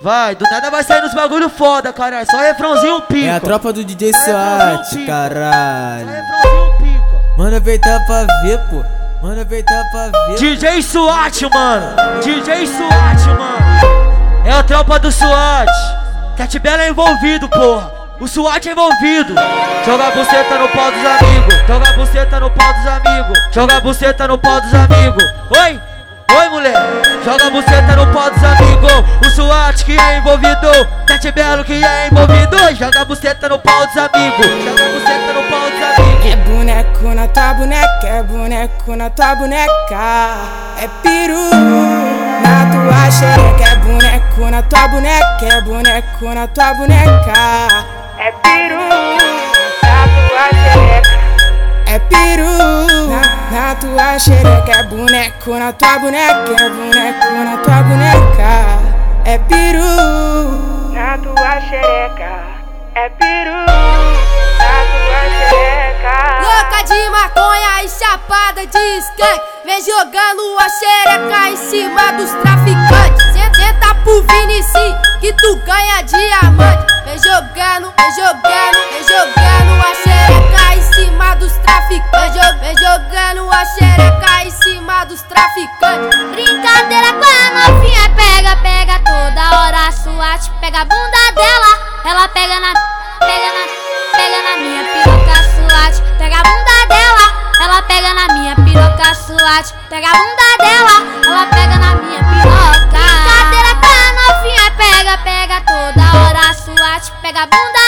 Vai, do nada vai sair uns bagulho foda, caralho. Só refrãozinho pica. É a tropa do DJ SWAT, caralho. Só refrãozinho pica. Manda peitar pra ver, pô. Manda peitar pra ver. DJ SWAT, mano. DJ SWAT, mano. É a tropa do SWAT. Sete Bela é envolvido, porra. O SWAT é envolvido. Joga a buceta no pau dos amigos. Joga a buceta no pau dos amigos. Joga a buceta no pau dos amigos. Oi? Oi, mulher, joga a buceta no pau dos amigos. O SWAT que é envolvido, Sete Belo que é envolvido. Joga a buceta no pau dos amigos. Joga a buceta no pau dos amigos. É boneco na tua boneca, é boneco na tua boneca. É peru na tua xereca. É boneco na tua boneca, é boneco na tua boneca. É peru na tua xereca. É peru na tua xereca, é boneco na tua boneca, é boneco na tua boneca. É peru na tua xereca, é peru na tua xereca. Louca de maconha e chapada de skunk, vem jogando a xereca em cima dos traficantes. Senta pro Vinicius que tu ganha diamante. Vem jogando, vem jogando, vem jogando a xereca em cima dos traficantes. Vem jogando a xereca em cima dos traficantes. Brincadeira com a novinha, pega, pega toda hora. A SWAT pega a bunda dela, ela pega na, pega na, pega na minha piroca. A SWAT pega a bunda dela, ela pega na minha piroca. A SWAT pega a bunda dela, ela pega na minha piroca. Brincadeira com a novinha, pega, pega toda hora. A SWAT pega a bunda